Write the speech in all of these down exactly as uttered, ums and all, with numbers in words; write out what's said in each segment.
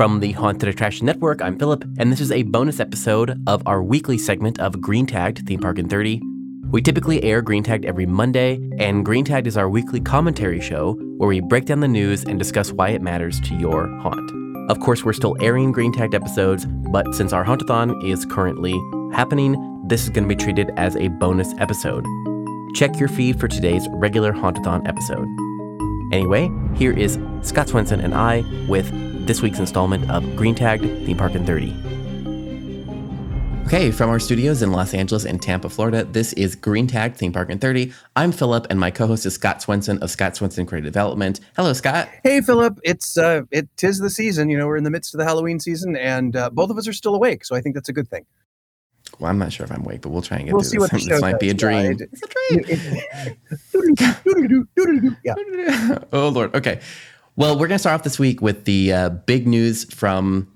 From the Haunted Attraction Network, I'm Philip, and this is a bonus episode of our weekly segment of Green Tagged Theme Park in thirty. We typically air Green Tagged every Monday, and Green Tagged is our weekly commentary show where we break down the news and discuss why it matters to your haunt. Of course, we're still airing Green Tagged episodes, but since our Hauntathon is currently happening, this is going to be treated as a bonus episode. Check your feed for today's regular Hauntathon episode. Anyway, here is Scott Swenson and I with this week's installment of Green Tagged Theme Park in thirty. Okay, from our studios in Los Angeles and Tampa, Florida, this is Green Tagged Theme Park in thirty. I'm Philip, and my co-host is Scott Swenson of Scott Swenson Creative Development. Hello, Scott. Hey, Philip. It's uh, it is the season. You know, we're in the midst of the Halloween season, and uh, both of us are still awake, so I think that's a good thing. Well, I'm not sure if I'm awake, but we'll try and get we'll through this. This does. might be a dream. Yeah, it's a dream. Oh, Lord. Okay. Well, we're going to start off this week with the uh, big news from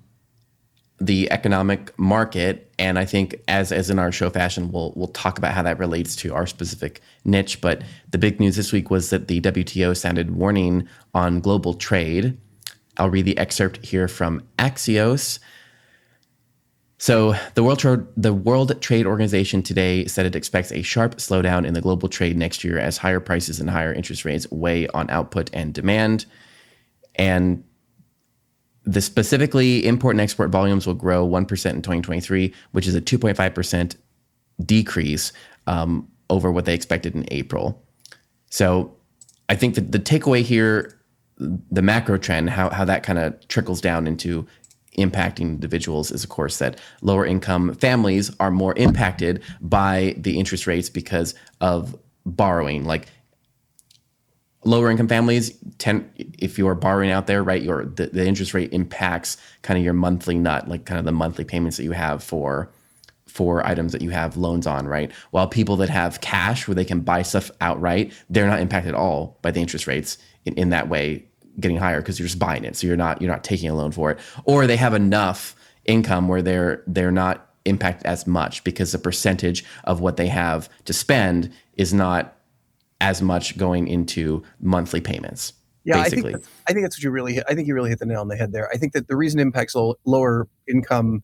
the economic market. And I think as as in our show fashion, we'll we'll talk about how that relates to our specific niche. But the big news this week was that the W T O sounded warning on global trade. I'll read the excerpt here from Axios. So the World Trade, the World Trade Organization today said it expects a sharp slowdown in the global trade next year as higher prices and higher interest rates weigh on output and demand. And the specifically import and export volumes will grow one percent in twenty twenty-three, which is a two point five percent decrease um, over what they expected in April. So I think that the takeaway here, the macro trend, how, how that kind of trickles down into impacting individuals is, of course, that lower income families are more impacted by the interest rates because of borrowing. Like lower income families, ten, if you're borrowing out there, right, your the, the interest rate impacts kind of your monthly nut, like kind of the monthly payments that you have for for items that you have loans on, right? While people that have cash where they can buy stuff outright, they're not impacted at all by the interest rates in, in that way getting higher because you're just buying it. So you're not you're not taking a loan for it. Or they have enough income where they're they're not impacted as much because the percentage of what they have to spend is not as much going into monthly payments. Yeah, basically. I think that's, I think that's what you really hit. I think you really hit the nail on the head there. I think that the reason it impacts lower income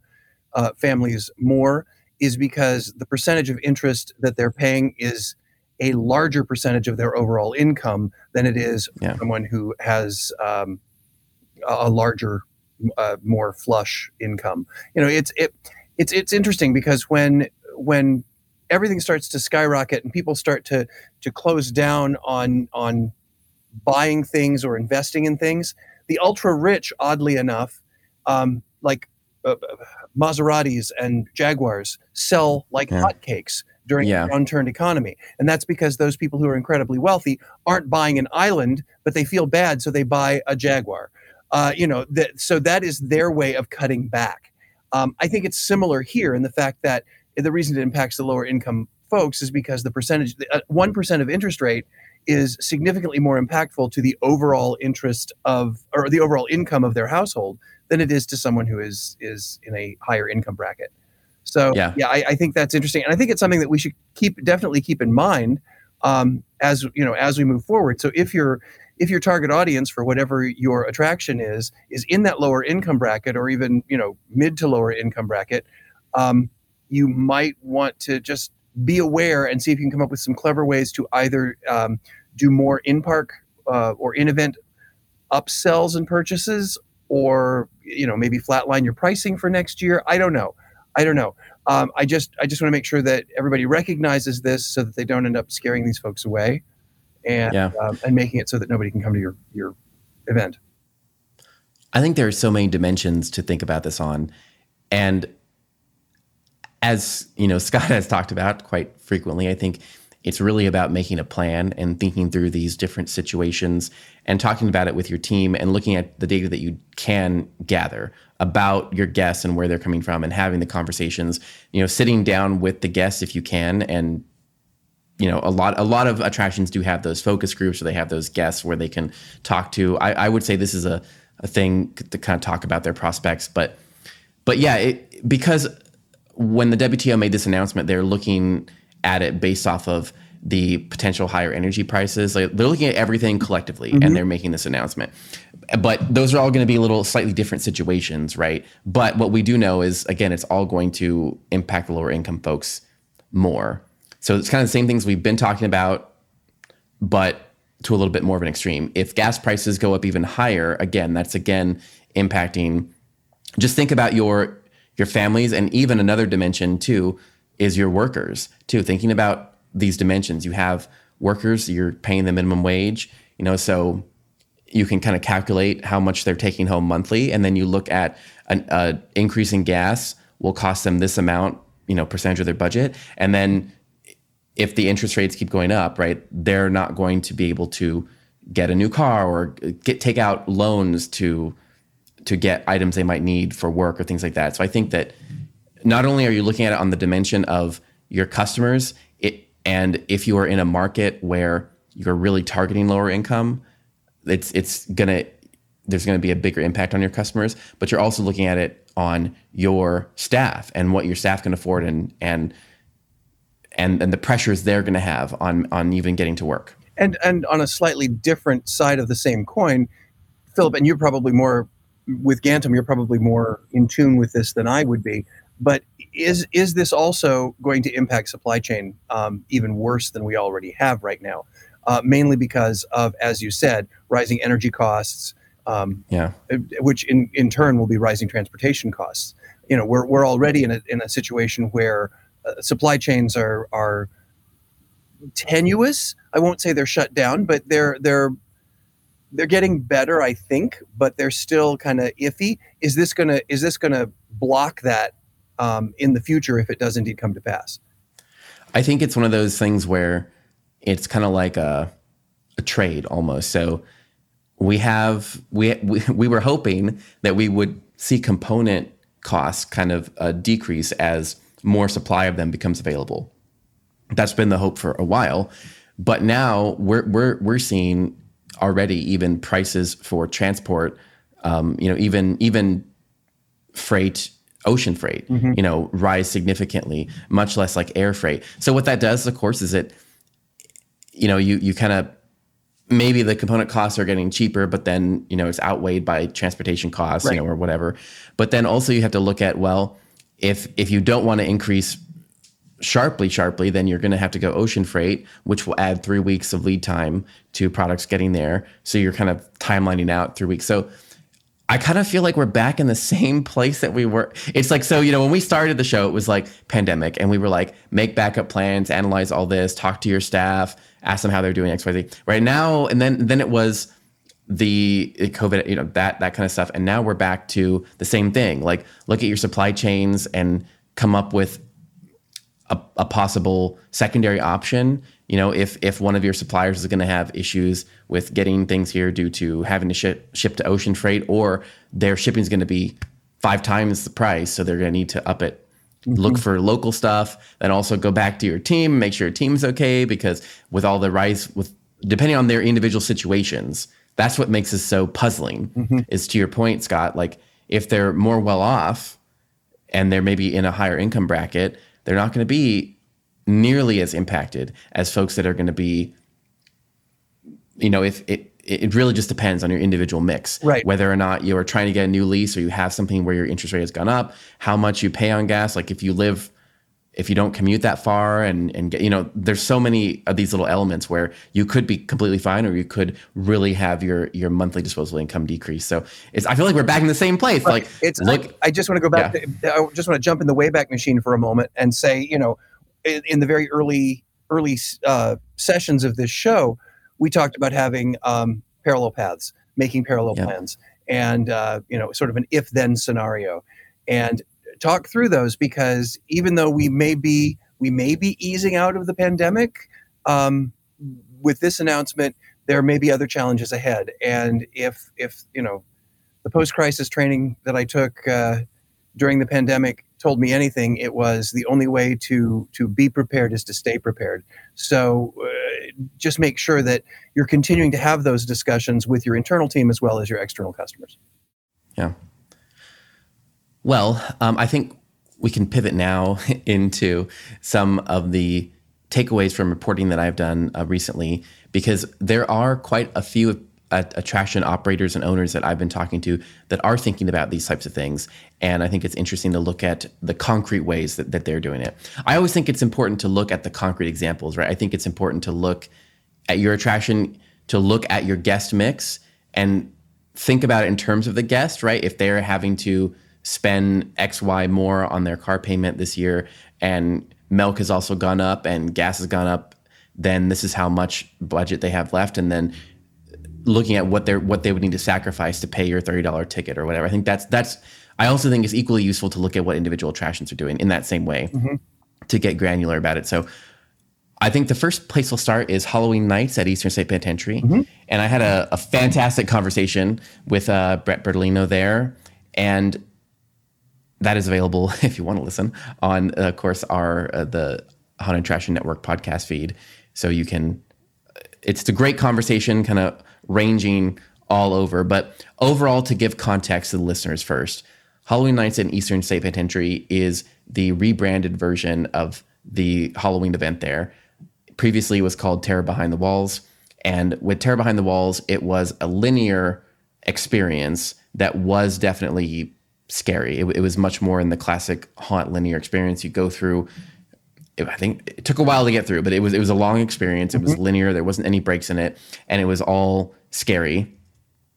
uh, families more is because the percentage of interest that they're paying is a larger percentage of their overall income than it is for yeah. someone who has um, a larger, uh, more flush income. You know, it's it it's it's interesting because when when everything starts to skyrocket and people start to to close down on on buying things or investing in things, the ultra rich, oddly enough, um, like uh, Maseratis and Jaguars sell like yeah. hotcakes during yeah. a downturned economy. And that's because those people who are incredibly wealthy aren't buying an island, but they feel bad, so they buy a Jaguar. Uh, you know, th- so that is their way of cutting back. Um, I think it's similar here in the fact that the reason it impacts the lower income folks is because the percentage, one percent of interest rate is significantly more impactful to the overall interest of, or the overall income of their household than it is to someone who is is in a higher income bracket. So yeah, yeah I, I think that's interesting. And I think it's something that we should keep, definitely keep in mind um, as, you know, as we move forward. So if you're, if your target audience for whatever your attraction is, is in that lower income bracket or even, you know, mid to lower income bracket, um, you might want to just be aware and see if you can come up with some clever ways to either um, do more in-park uh, or in-event upsells and purchases, or, you know, maybe flatline your pricing for next year. I don't know. I don't know. Um, I just I just want to make sure that everybody recognizes this so that they don't end up scaring these folks away and yeah. um, and making it so that nobody can come to your, your event. I think there are so many dimensions to think about this on. And as you know, Scott has talked about quite frequently, I think it's really about making a plan and thinking through these different situations and talking about it with your team and looking at the data that you can gather about your guests and where they're coming from and having the conversations, you know, sitting down with the guests if you can. And, you know, a lot, a lot of attractions do have those focus groups or they have those guests where they can talk to. I, I would say this is a, a thing to kind of talk about their prospects, but, but yeah, it, because when the W T O made this announcement, they're looking at it based off of the potential higher energy prices. Like, they're looking at everything collectively, mm-hmm. and they're making this announcement. But those are all going to be little slightly different situations, right? But what we do know is, again, it's all going to impact the lower income folks more. So it's kind of the same things we've been talking about, but to a little bit more of an extreme. If gas prices go up even higher, again, that's again impacting. Just think about your your families, and even another dimension too is your workers too. Thinking about these dimensions, you have workers, you're paying the minimum wage, you know, so you can kind of calculate how much they're taking home monthly, and then you look at an uh, increase in gas will cost them this amount, you know, percentage of their budget, and then if the interest rates keep going up, right, they're not going to be able to get a new car or get take out loans to to get items they might need for work or things like that. So I think that not only are you looking at it on the dimension of your customers, it, and if you are in a market where you're really targeting lower income, it's it's gonna there's gonna be a bigger impact on your customers, but you're also looking at it on your staff and what your staff can afford and and. And, and the pressures they're going to have on on even getting to work. And and on a slightly different side of the same coin, Philip, and you're probably more, with Gantom, you're probably more in tune with this than I would be, but is is this also going to impact supply chain um, even worse than we already have right now? Uh, mainly because of, as you said, rising energy costs, um, yeah. which in, in turn will be rising transportation costs. You know, we're we're already in a in a situation where Uh, supply chains are are tenuous. I won't say they're shut down, but they're they're they're getting better, I think. But they're still kind of iffy. Is this gonna is this gonna block that um, in the future if it does indeed come to pass? I think it's one of those things where it's kind of like a a trade almost. So we have we we we were hoping that we would see component costs kind of uh, decrease as more supply of them becomes available. That's been the hope for a while, but now we're we're we're seeing already even prices for transport, um, you know, even even freight, ocean freight, mm-hmm. you know, rise significantly. Much less like air freight. So what that does, of course, is it, you know, you you kind of maybe the component costs are getting cheaper, but then you know it's outweighed by transportation costs, right. you know, or whatever. But then also you have to look at well. If if you don't want to increase sharply, sharply, then you're going to have to go ocean freight, which will add three weeks of lead time to products getting there. So you're kind of timelining out three weeks. So I kind of feel like we're back in the same place that we were. It's like, so, you know, when we started the show, it was like pandemic and we were like, make backup plans, analyze all this, talk to your staff, ask them how they're doing X, Y, Z. Right now, and then then it was the COVID, you know, that that kind of stuff. And now we're back to the same thing. Like, look at your supply chains and come up with a, a possible secondary option. You know, if if one of your suppliers is going to have issues with getting things here due to having to ship, ship to ocean freight, or their shipping is going to be five times the price, so they're going to need to up it. Mm-hmm. Look for local stuff, and also go back to your team, make sure your team's okay, because with all the rise, with depending on their individual situations, that's what makes this so puzzling, mm-hmm. is to your point, Scott, like if they're more well off and they're maybe in a higher income bracket, they're not going to be nearly as impacted as folks that are going to be, you know, if it, it really just depends on your individual mix, right? Whether or not you are trying to get a new lease or you have something where your interest rate has gone up, how much you pay on gas. Like if you live, if you don't commute that far and, and get, you know, there's so many of these little elements where you could be completely fine or you could really have your, your monthly disposable income decrease. So it's, I feel like we're back in the same place. Right. Like it's, look, I, I just want to go back. Yeah. To, I just want to jump in the Wayback Machine for a moment and say, you know, in, in the very early, early uh, sessions of this show, we talked about having um, parallel paths, making parallel yeah. plans and, uh, you know, sort of an if then scenario. And talk through those, because even though we may be we may be easing out of the pandemic, um, with this announcement, there may be other challenges ahead. And if if you know, the post-crisis training that I took uh, during the pandemic told me anything, it was the only way to to be prepared is to stay prepared. So uh, just make sure that you're continuing to have those discussions with your internal team as well as your external customers. Yeah. Well, um, I think we can pivot now into some of the takeaways from reporting that I've done uh, recently, because there are quite a few uh, attraction operators and owners that I've been talking to that are thinking about these types of things. And I think it's interesting to look at the concrete ways that, that they're doing it. I always think it's important to look at the concrete examples, right? I think it's important to look at your attraction, to look at your guest mix and think about it in terms of the guest, right? If they're having to spend X, Y more on their car payment this year, and milk has also gone up and gas has gone up, then this is how much budget they have left. And then looking at what they're what they would need to sacrifice to pay your thirty dollars ticket or whatever. I think that's that's I also think it's equally useful to look at what individual attractions are doing in that same way, mm-hmm. to get granular about it. So I think the first place we'll start is Halloween nights at Eastern State Penitentiary. Mm-hmm. And I had a, a fantastic conversation with uh, Brett Bertolino there. And that is available, if you want to listen, on, uh, of course, our uh, the Haunted Attraction Network podcast feed. So you can, it's a great conversation, kind of ranging all over. But overall, to give context to the listeners first, Halloween nights in Eastern State Penitentiary is the rebranded version of the Halloween event there. Previously, it was called Terror Behind the Walls. And with Terror Behind the Walls, it was a linear experience that was definitely scary. It, it was much more in the classic haunt linear experience. You go through, it, I think it took a while to get through, but it was it was a long experience. It was mm-hmm. linear. There wasn't any breaks in it. And it was all scary.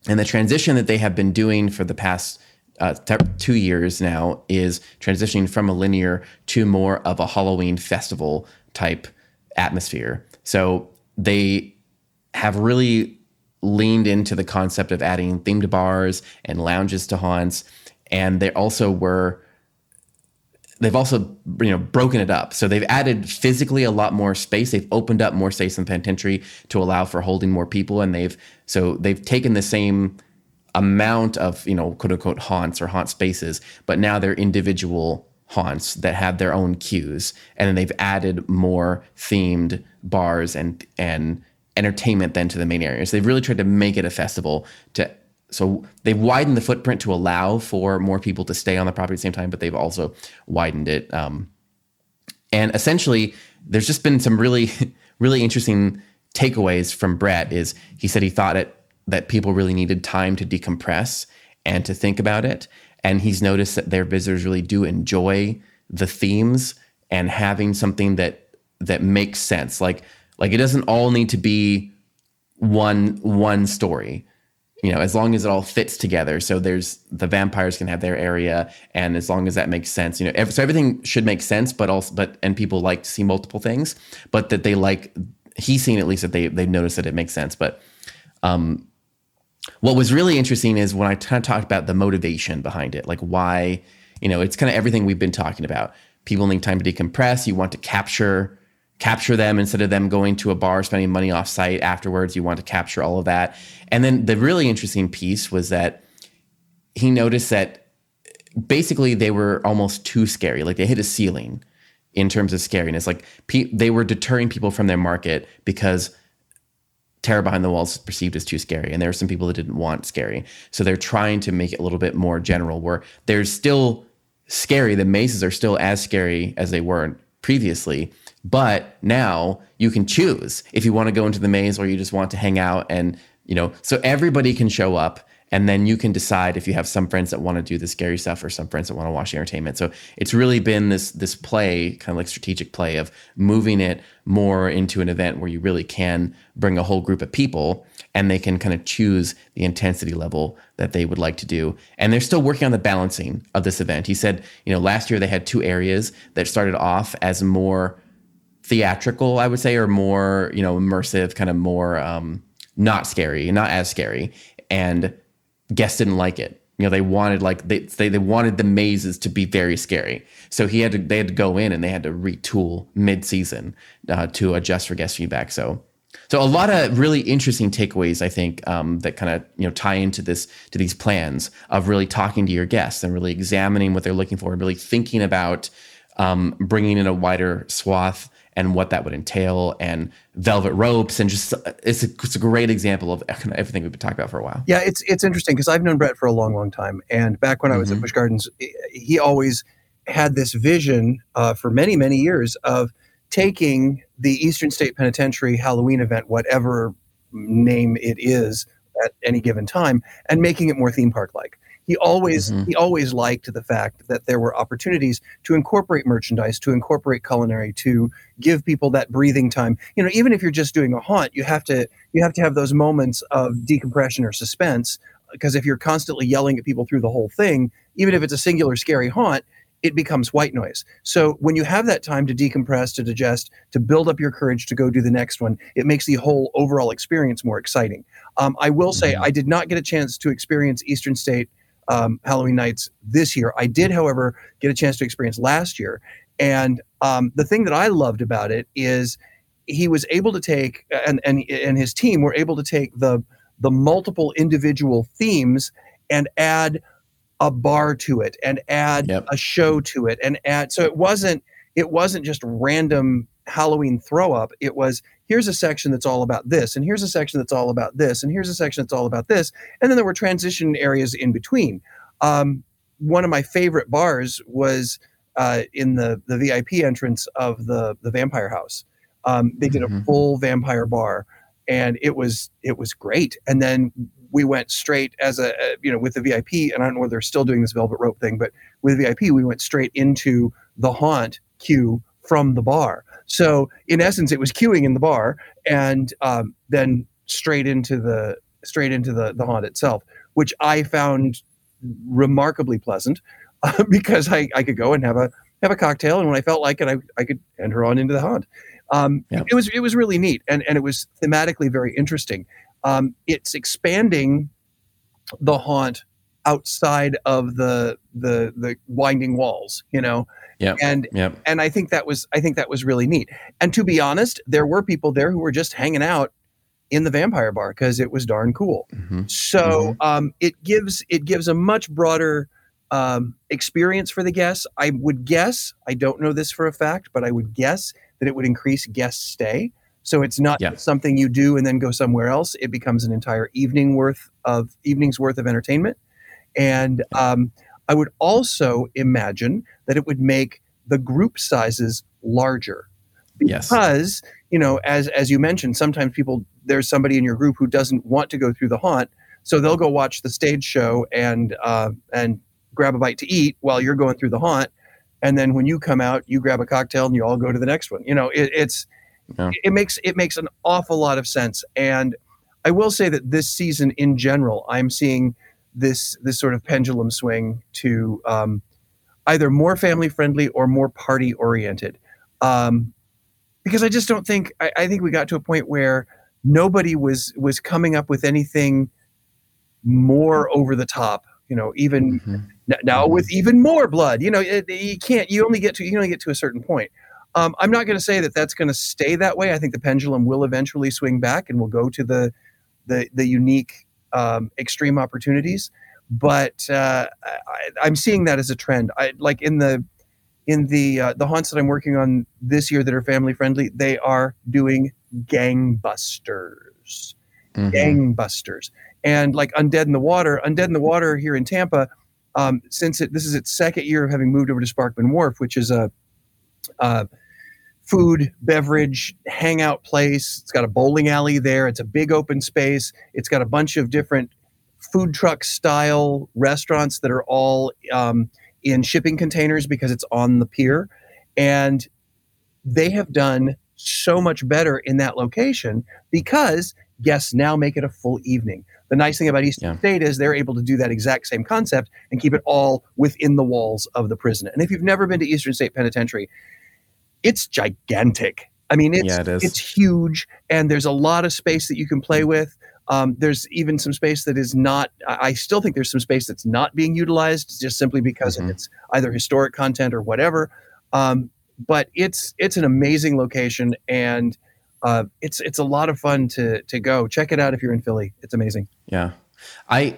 And the transition that they have been doing for the past uh, t- two years now is transitioning from a linear to more of a Halloween festival type atmosphere. So they have really leaned into the concept of adding themed bars and lounges to haunts, and they also were they've also you know broken it up. So they've added physically a lot more space. They've opened up more space in the penitentiary to allow for holding more people, and they've so they've taken the same amount of, you know, quote unquote haunts or haunt spaces, but now they're individual haunts that have their own cues, and then they've added more themed bars and and entertainment then to the main area. So they've really tried to make it a festival. To so they've widened the footprint to allow for more people to stay on the property at the same time, but they've also widened it. Um, and essentially, there's just been some really, really interesting takeaways from Brett. Is he said he thought it that people really needed time to decompress and to think about it. And he's noticed that their visitors really do enjoy the themes and having something that that makes sense. Like like it doesn't all need to be one one story, you know, as long as it all fits together. So there's the vampires can have their area, and as long as that makes sense, you know, ev- so everything should make sense. But also, but and people like to see multiple things, but that they like. He's seen at least that they they've noticed that it makes sense, but. Um, What was really interesting is when I kind of talked about the motivation behind it, like why, you know, it's kind of everything we've been talking about. People need time to decompress. You want to capture, capture them instead of them going to a bar, spending money off site afterwards. You want to capture all of that. And then the really interesting piece was that he noticed that basically they were almost too scary. Like they hit a ceiling in terms of scariness. Like pe- they were deterring people from their market because Terror Behind the Walls is perceived as too scary, and there are some people that didn't want scary. So they're trying to make it a little bit more general, where there's still scary. The mazes are still as scary as they were previously, but now you can choose if you want to go into the maze or you just want to hang out. And, you know, so everybody can show up, and then you can decide if you have some friends that want to do the scary stuff or some friends that want to watch the entertainment. So it's really been this this play, kind of like strategic play, of moving it more into an event where you really can bring a whole group of people and they can kind of choose the intensity level that they would like to do. And they're still working on the balancing of this event. He said, you know, last year they had two areas that started off as more theatrical, I would say, or more, you know, immersive, kind of more um, not scary, not as scary. And guests didn't like it. You know, they wanted like they, they they wanted the mazes to be very scary. So he had to they had to go in and they had to retool mid-season uh, to adjust for guest feedback. So so a lot of really interesting takeaways, I think, um, that kind of, you know, tie into this to these plans of really talking to your guests and really examining what they're looking for and really thinking about um, bringing in a wider swath and what that would entail, and velvet ropes, and just it's a, it's a great example of everything we've been talking about for a while. Yeah, it's it's interesting because I've known Brett for a long, long time, and back when mm-hmm. I was at Busch Gardens, he always had this vision uh, for many, many years of taking the Eastern State Penitentiary Halloween event, whatever name it is at any given time, and making it more theme park-like. He always mm-hmm. he always liked the fact that there were opportunities to incorporate merchandise, to incorporate culinary, to give people that breathing time. You know, even if you're just doing a haunt, you have to you have to have those moments of decompression or suspense, because if you're constantly yelling at people through the whole thing, even if it's a singular scary haunt, it becomes white noise. So when you have that time to decompress, to digest, to build up your courage to go do the next one, it makes the whole overall experience more exciting. Um, I will say I did not get a chance to experience Eastern State Um, Halloween nights this year. I did, however, get a chance to experience last year. And um, the thing that I loved about it is he was able to take, and and, and his team were able to take the, the multiple individual themes and add a bar to it and add yep. a show to it. And add, so it wasn't, it wasn't just random Halloween throw up. It was, here's a section that's all about this, and here's a section that's all about this, and here's a section that's all about this. And then there were transition areas in between. Um, one of my favorite bars was uh, in the, the V I P entrance of the, the Vampire House. Um, they did mm-hmm. a full vampire bar, and it was, it was great. And then we went straight as a, uh, you know, with the V I P, and I don't know whether they're still doing this velvet rope thing, but with V I P, we went straight into the haunt queue from the bar. So in essence, it was queuing in the bar, and um, then straight into the straight into the, the haunt itself, which I found remarkably pleasant uh, because I, I could go and have a have a cocktail, and when I felt like it, I, I could enter on into the haunt. Um, yeah. It was it was really neat, and and it was thematically very interesting. Um, it's expanding the haunt outside of the the the winding walls, you know. Yeah. And yep. and I think that was I think that was really neat. And to be honest, there were people there who were just hanging out in the vampire bar because it was darn cool. Mm-hmm. So mm-hmm. Um, it gives it gives a much broader um, experience for the guests. I would guess, I don't know this for a fact, but I would guess that it would increase guest stay. So it's not yeah. something you do and then go somewhere else. It becomes an entire evening worth of evening's worth of entertainment. And um, I would also imagine that it would make the group sizes larger, because, yes. you know, as as you mentioned, sometimes people, there's somebody in your group who doesn't want to go through the haunt, so they'll go watch the stage show and uh, and grab a bite to eat while you're going through the haunt, and then when you come out, you grab a cocktail and you all go to the next one. You know, it, it's yeah. it, it makes it makes an awful lot of sense. And I will say that this season in general, I'm seeing this this sort of pendulum swing to um, either more family-friendly or more party-oriented. Um, because I just don't think, I, I think we got to a point where nobody was was coming up with anything more over the top, you know, even mm-hmm. n- now with even more blood, you know, it, you can't, you only get to, you only get to a certain point. Um, I'm not going to say that that's going to stay that way. I think the pendulum will eventually swing back and we'll go to the the, the unique Um, extreme opportunities, but uh, I, I'm seeing that as a trend. I like in the in the uh, the haunts that I'm working on this year that are family friendly. They are doing gangbusters, mm-hmm. gangbusters, and like Undead in the Water. Undead in the Water here in Tampa. Um, since it, this is its second year of having moved over to Sparkman Wharf, which is a, a food, beverage, hangout place. It's got a bowling alley there. It's a big open space. It's got a bunch of different food truck style restaurants that are all um, in shipping containers because it's on the pier. And they have done so much better in that location because guests now make it a full evening. The nice thing about Eastern yeah. State is they're able to do that exact same concept and keep it all within the walls of the prison. And if you've never been to Eastern State Penitentiary, it's gigantic. I mean, it's yeah, it is. It's huge, and there's a lot of space that you can play with. Um, there's even some space that is not, I still think there's some space that's not being utilized just simply because mm-hmm. of its either historic content or whatever. Um, but it's it's an amazing location, and uh, it's it's a lot of fun to to go. Check it out if you're in Philly. It's amazing. Yeah. I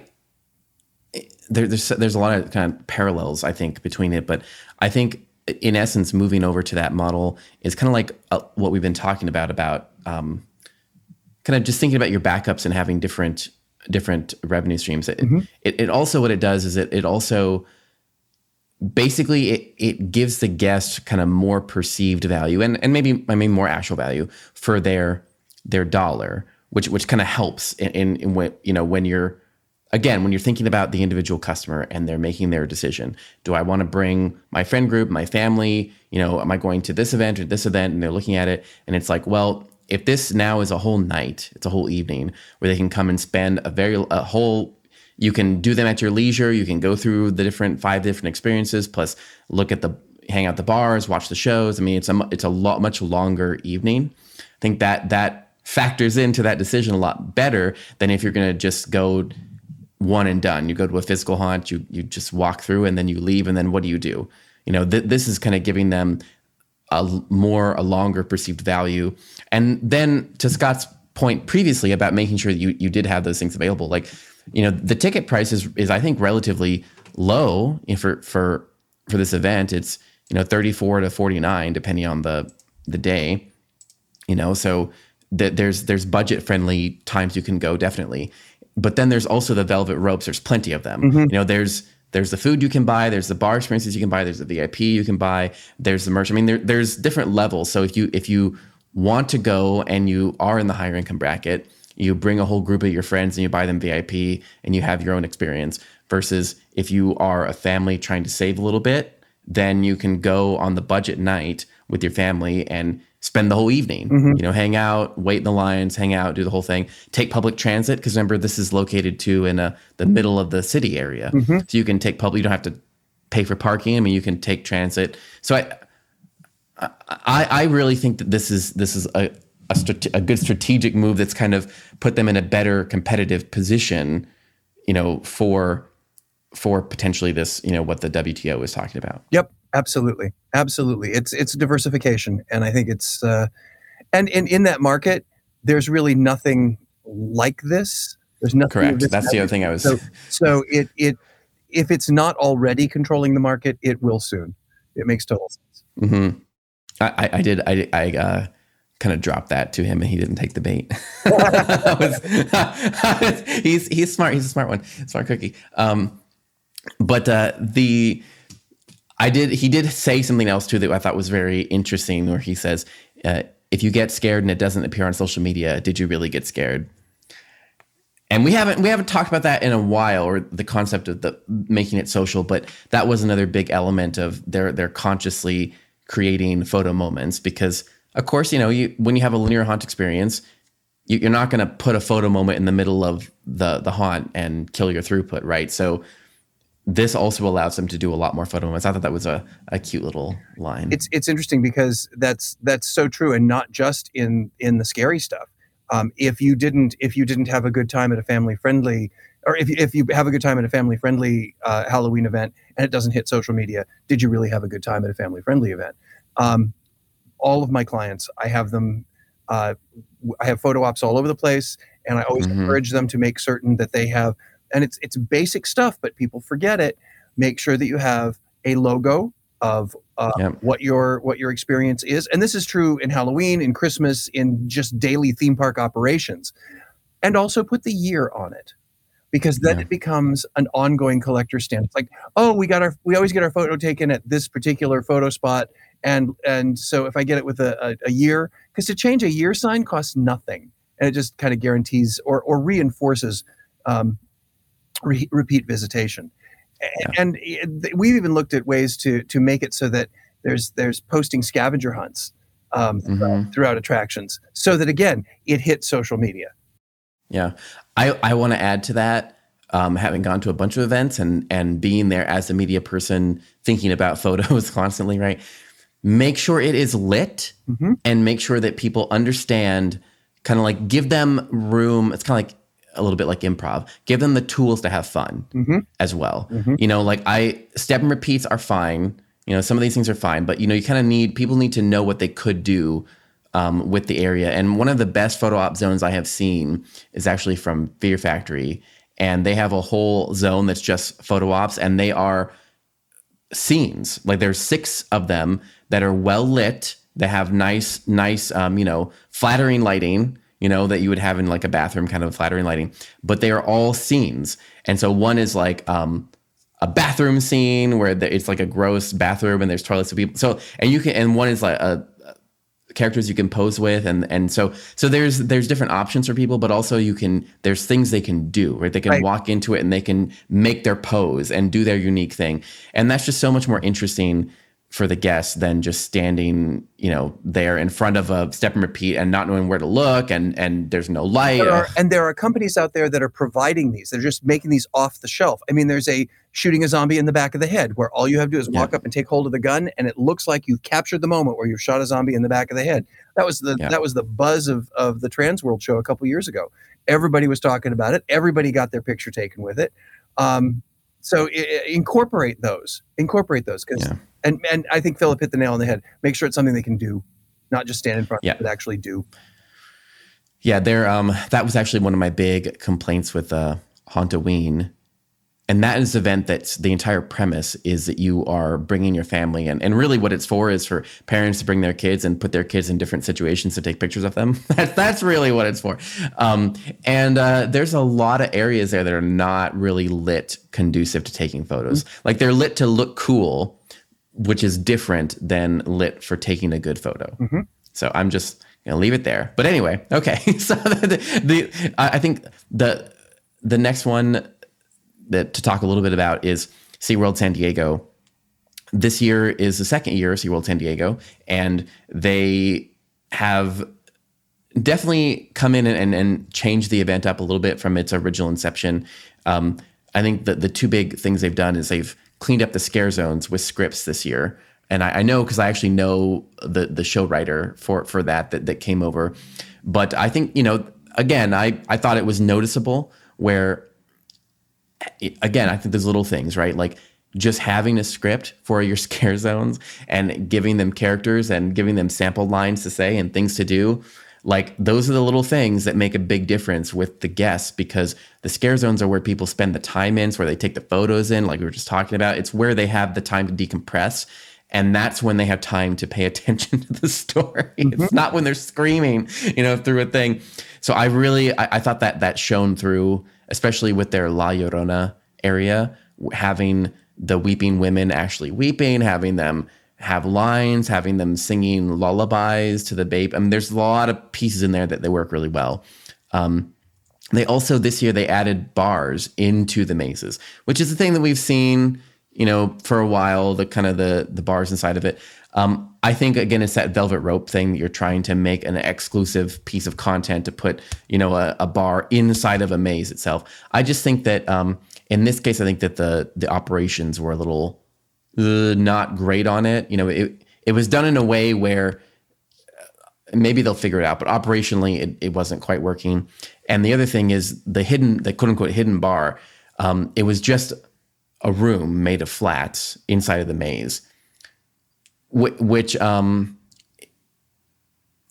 there, there's there's a lot of kind of parallels, I think, between it, but I think in essence, moving over to that model is kind of like uh, what we've been talking about, about um, kind of just thinking about your backups and having different different revenue streams. It, mm-hmm. it, it also, what it does is it, it also basically it, it gives the guest kind of more perceived value and, and maybe I mean more actual value for their their dollar, which which kind of helps in, in, in when, you know, when you're, again, when you're thinking about the individual customer and they're making their decision. Do I want to bring my friend group, my family? You know, am I going to this event or this event? And they're looking at it and it's like, well, if this now is a whole night, it's a whole evening where they can come and spend a very, a whole, you can do them at your leisure. You can go through the different, five different experiences, plus look at the, hang out the bars, watch the shows. I mean, it's a, it's a lot, much longer evening. I think that that factors into that decision a lot better than if you're going to just go one and done. You go to a physical haunt, you you just walk through and then you leave. And then what do you do? You know, th- this is kind of giving them a more, a longer perceived value. And then to Scott's point previously about making sure that you, you did have those things available, like, you know, the ticket price is, is I think relatively low for, for, for this event. It's, you know, thirty-four to forty-nine, depending on the, the day, you know, so that there's, there's budget friendly times you can go, definitely. But then there's also the velvet ropes. There's plenty of them. Mm-hmm. You know, there's there's the food you can buy. There's the bar experiences you can buy. There's the V I P you can buy. There's the merch. I mean, there, there's different levels. So if you if you want to go and you are in the higher income bracket, you bring a whole group of your friends and you buy them V I P and you have your own experience. Versus if you are a family trying to save a little bit, then you can go on the budget night with your family and spend the whole evening, mm-hmm. you know, hang out, wait in the lines, hang out, do the whole thing, take public transit. Cause remember, this is located too in a, the middle of the city area. Mm-hmm. So you can take public, you don't have to pay for parking. I mean, you can take transit. So I, I, I really think that this is, this is a, a, strate- a good strategic move. That's kind of put them in a better competitive position, you know, for, for potentially this, you know, what the W T O is talking about. Yep. Absolutely. Absolutely. It's it's diversification. And I think it's, uh, and, and in that market, there's really nothing like this. There's nothing. Correct. This That's market. The other thing I was. So, so it, it, if it's not already controlling the market, it will soon. It makes total sense. Mm-hmm. I, I did. I, I uh, kind of dropped that to him and he didn't take the bait. was, he's, he's smart. He's a smart one. Smart cookie. Um, but uh, the, I did. He did say something else too that I thought was very interesting, where he says, uh, "If you get scared and it doesn't appear on social media, did you really get scared?" And we haven't we haven't talked about that in a while, or the concept of the making it social. But that was another big element of their their consciously creating photo moments, because of course, you know, you when you have a linear haunt experience, you, you're not going to put a photo moment in the middle of the the haunt and kill your throughput, right? So this also allows them to do a lot more photo moments. I thought that was a, a cute little line. It's it's interesting because that's that's so true, and not just in in the scary stuff. Um, if you didn't if you didn't have a good time at a family friendly, or if if you have a good time at a family friendly uh, Halloween event and it doesn't hit social media, did you really have a good time at a family friendly event? Um, all of my clients, I have them. Uh, I have photo ops all over the place, and I always mm-hmm. encourage them to make certain that they have. And it's it's basic stuff, but people forget it. Make sure that you have a logo of uh, yep. what your what your experience is. And this is true in Halloween, in Christmas, in just daily theme park operations. And also put the year on it, because then yeah. it becomes an ongoing collector's stamp. It's like, oh, we got our we always get our photo taken at this particular photo spot. And and so if I get it with a, a, a year, because to change a year sign costs nothing. And it just kind of guarantees or, or reinforces um, Re- repeat visitation, and, yeah. and th- we've even looked at ways to to make it so that there's there's posting scavenger hunts um, mm-hmm. throughout, throughout attractions, so that again it hits social media. Yeah, I, I want to add to that, um, having gone to a bunch of events and and being there as a media person, thinking about photos constantly. Right, make sure it is lit, mm-hmm. and make sure that people understand. Kind of like give them room. It's kind of like. A little bit like improv, give them the tools to have fun mm-hmm. as well. Mm-hmm. You know, like I step and repeats are fine. You know, some of these things are fine, but you know, you kind of need, people need to know what they could do um, with the area. And one of the best photo op zones I have seen is actually from Fear Factory. And they have a whole zone that's just photo ops, and they are scenes. Like there's six of them that are well lit. They have nice, nice, um, you know, flattering lighting, you know, that you would have in like a bathroom, kind of flattering lighting, but they are all scenes. And so one is like um, a bathroom scene where the, it's like a gross bathroom and there's toilets of people. So, and you can, and one is like a, characters you can pose with, and and so so there's there's different options for people, but also you can there's things they can do, right? They can right. walk into it and they can make their pose and do their unique thing, and that's just so much more interesting for the guests than just standing, you know, there in front of a step and repeat and not knowing where to look, and and there's no light. There are, and there are companies out there that are providing these. They're just making these off the shelf. I mean, there's a shooting a zombie in the back of the head where all you have to do is walk yeah. up and take hold of the gun, and it looks like you've captured the moment where you've shot a zombie in the back of the head. That was the yeah. that was the buzz of of the Trans World Show a couple years ago. Everybody was talking about it. Everybody got their picture taken with it. Um, so it, incorporate those. Incorporate those because. Yeah. And and I think Philip hit the nail on the head. Make sure it's something they can do, not just stand in front yeah. of it, but actually do. Yeah, there. Um, that was actually one of my big complaints with uh, Hauntaween, and that is an event that's the entire premise is that you are bringing your family in, and really what it's for is for parents to bring their kids and put their kids in different situations to take pictures of them. that's that's really what it's for. Um, and uh, there's a lot of areas there that are not really lit conducive to taking photos. Mm-hmm. Like they're lit to look cool, which is different than lit for taking a good photo. Mm-hmm. So I'm just going to leave it there. But anyway, okay. So the, the I think the the next one that to talk a little bit about is SeaWorld San Diego. This year is the second year of SeaWorld San Diego, and they have definitely come in and, and, and changed the event up a little bit from its original inception. Um, I think that the two big things they've done is they've cleaned up the scare zones with scripts this year. And I, I know, because I actually know the the show writer for, for that, that that came over. But I think, you know, again, I, I thought it was noticeable where, it, again, I think there's little things, right? Like just having a script for your scare zones and giving them characters and giving them sample lines to say and things to do. Like those are the little things that make a big difference with the guests, because the scare zones are where people spend the time in. It's where they take the photos in, like we were just talking about. It's where they have the time to decompress. And that's when they have time to pay attention to the story. Mm-hmm. It's not when they're screaming, you know, through a thing. So I really, I, I thought that that shone through, especially with their La Llorona area, having the weeping women actually weeping, having them have lines, having them singing lullabies to the babe. I mean, there's a lot of pieces in there that they work really well. Um, they also, this year, they added bars into the mazes, which is the thing that we've seen, you know, for a while, the kind of the, the bars inside of it. Um, I think, again, it's that velvet rope thing that you're trying to make an exclusive piece of content to put, you know, a, a bar inside of a maze itself. I just think that um, in this case, I think that the the operations were a little... Uh, not great on it. You know, it it was done in a way where maybe they'll figure it out, but operationally it, it wasn't quite working. And the other thing is the hidden, the quote unquote hidden bar. Um, it was just a room made of flats inside of the maze, wh- which um,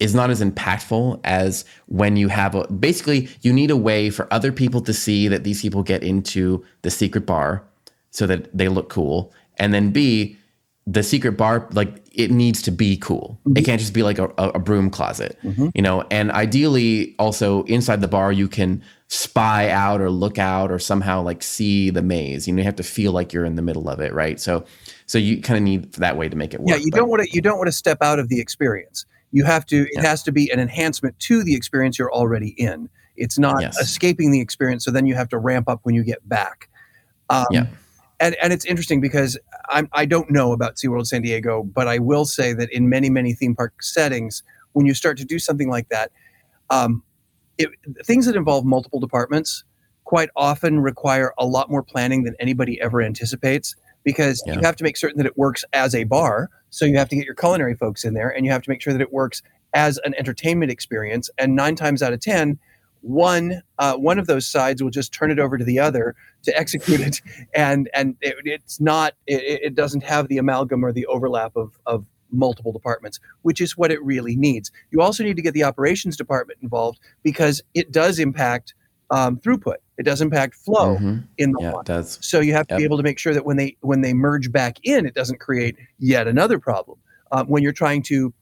is not as impactful as when you have a, basically you need a way for other people to see that these people get into the secret bar so that they look cool. And then B, the secret bar, like it needs to be cool. Mm-hmm. It can't just be like a, a broom closet, mm-hmm. you know? And ideally also inside the bar, you can spy out or look out or somehow like see the maze. You know, you have to feel like you're in the middle of it, right? So, so you kind of need that way to make it work. Yeah, you but, don't want to, you don't want to step out of the experience. You have to, it yeah. has to be an enhancement to the experience you're already in. It's not yes. escaping the experience. So then you have to ramp up when you get back. Um, yeah. And, and it's interesting because I'm, I don't know about SeaWorld San Diego, but I will say that in many, many theme park settings, when you start to do something like that, um, it, things that involve multiple departments quite often require a lot more planning than anybody ever anticipates, because yeah. you have to make certain that it works as a bar. So you have to get your culinary folks in there, and you have to make sure that it works as an entertainment experience. And nine times out of ten, One uh, one of those sides will just turn it over to the other to execute it, and and it, it's not it, it doesn't have the amalgam or the overlap of of multiple departments, which is what it really needs. You also need to get the operations department involved, because it does impact um, throughput. It does impact flow mm-hmm. in the yeah, line. It does. So you have to yep. be able to make sure that when they when they merge back in, it doesn't create yet another problem. Uh, when you're trying to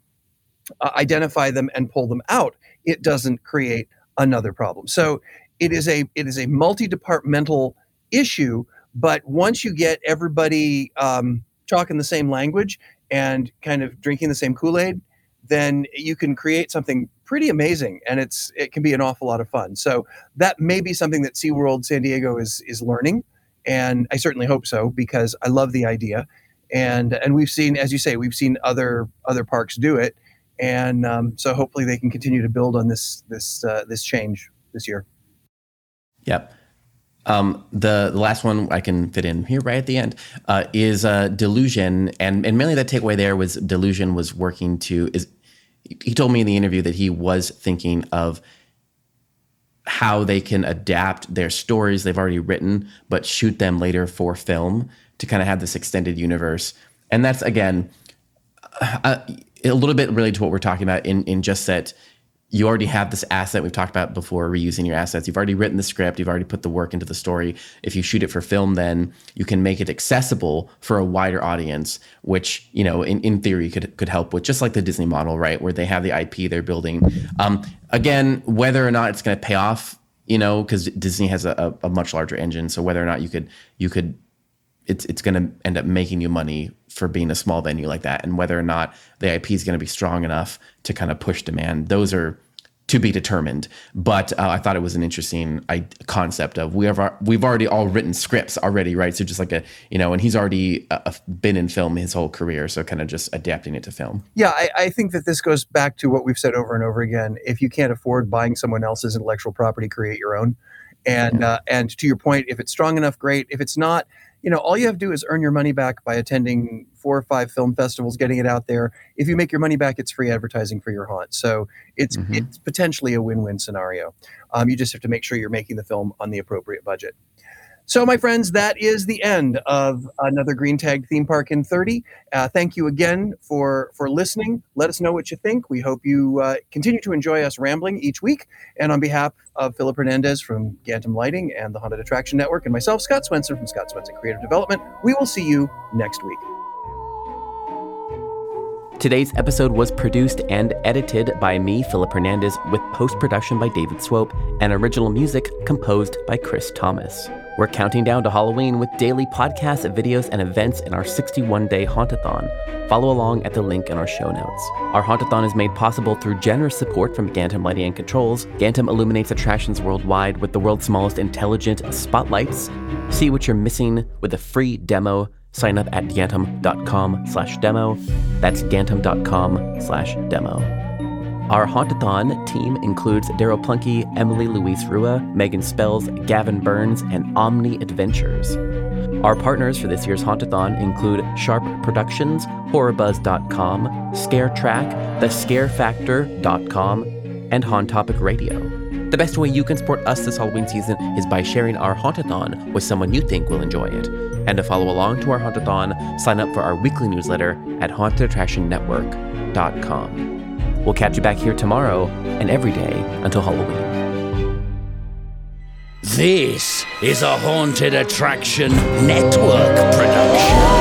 uh, identify them and pull them out, it doesn't create another problem. So it is a it is a multi-departmental issue, But once you get everybody um, talking the same language and kind of drinking the same Kool-Aid, then you can create something pretty amazing, and it's it can be an awful lot of fun. So that may be something that SeaWorld San Diego is is learning, and I certainly hope so, because I love the idea. And and we've seen, as you say, we've seen other other parks do it, and um, so hopefully they can continue to build on this this uh, this change this year. Yep. Um, the, the last one I can fit in here right at the end uh, is uh, Delusion, and and mainly that takeaway there was Delusion was working to is. He told me in the interview that he was thinking of how they can adapt their stories they've already written, but shoot them later for film to kind of have this extended universe. And that's, again, a, a little bit related to what we're talking about in, in just that you already have this asset we've talked about before, reusing your assets. You've already written the script. You've already put the work into the story. If you shoot it for film, then you can make it accessible for a wider audience, which, you know, in, in theory could could help with, just like the Disney model, right, where they have the I P they're building. Um, again, whether or not it's going to pay off, you know, because Disney has a, a much larger engine. So whether or not you could, you could, it's it's going to end up making you money for being a small venue like that, and whether or not the I P is going to be strong enough to kind of push demand, those are to be determined. But uh, I thought it was an interesting I- concept of we have our, we've already all written scripts already, right? So just like a, you know, and he's already uh, been in film his whole career, so kind of just adapting it to film. Yeah, I, I think that this goes back to what we've said over and over again. If you can't afford buying someone else's intellectual property, create your own. And yeah. uh, and to your point, if it's strong enough, great. If it's not, you know, all you have to do is earn your money back by attending four or five film festivals, getting it out there. If you make your money back, it's free advertising for your haunt. So it's mm-hmm. it's potentially a win-win scenario. Um, you just have to make sure you're making the film on the appropriate budget. So, my friends, that is the end of another Green Tagged Theme Park in thirty. Uh, thank you again for, for listening. Let us know what you think. We hope you uh, continue to enjoy us rambling each week. And on behalf of Philip Hernandez from Gantom Lighting and the Haunted Attraction Network, and myself, Scott Swenson from Scott Swenson Creative Development, we will see you next week. Today's episode was produced and edited by me, Philip Hernandez, with post-production by David Swope and original music composed by Chris Thomas. We're counting down to Halloween with daily podcasts, videos, and events in our sixty-one day Hauntathon. Follow along at the link in our show notes. Our Hauntathon is made possible through generous support from Gantom Lighting and Controls. Gantom illuminates attractions worldwide with the world's smallest intelligent spotlights. See what you're missing with a free demo. Sign up at gantom.com slash demo. That's gantom.com slash demo. Our Hauntathon team includes Daryl Plunkey, Emily Louise Rua, Megan Spells, Gavin Burns, and Omni Adventures. Our partners for this year's Hauntathon include Sharp Productions, HorrorBuzz dot com, ScareTrack, the scare factor dot com, and Hauntopic Radio. The best way you can support us this Halloween season is by sharing our Hauntathon with someone you think will enjoy it. And to follow along to our Hauntathon, sign up for our weekly newsletter at haunted attraction network dot com. We'll catch you back here tomorrow and every day until Halloween. This is a Haunted Attraction Network production.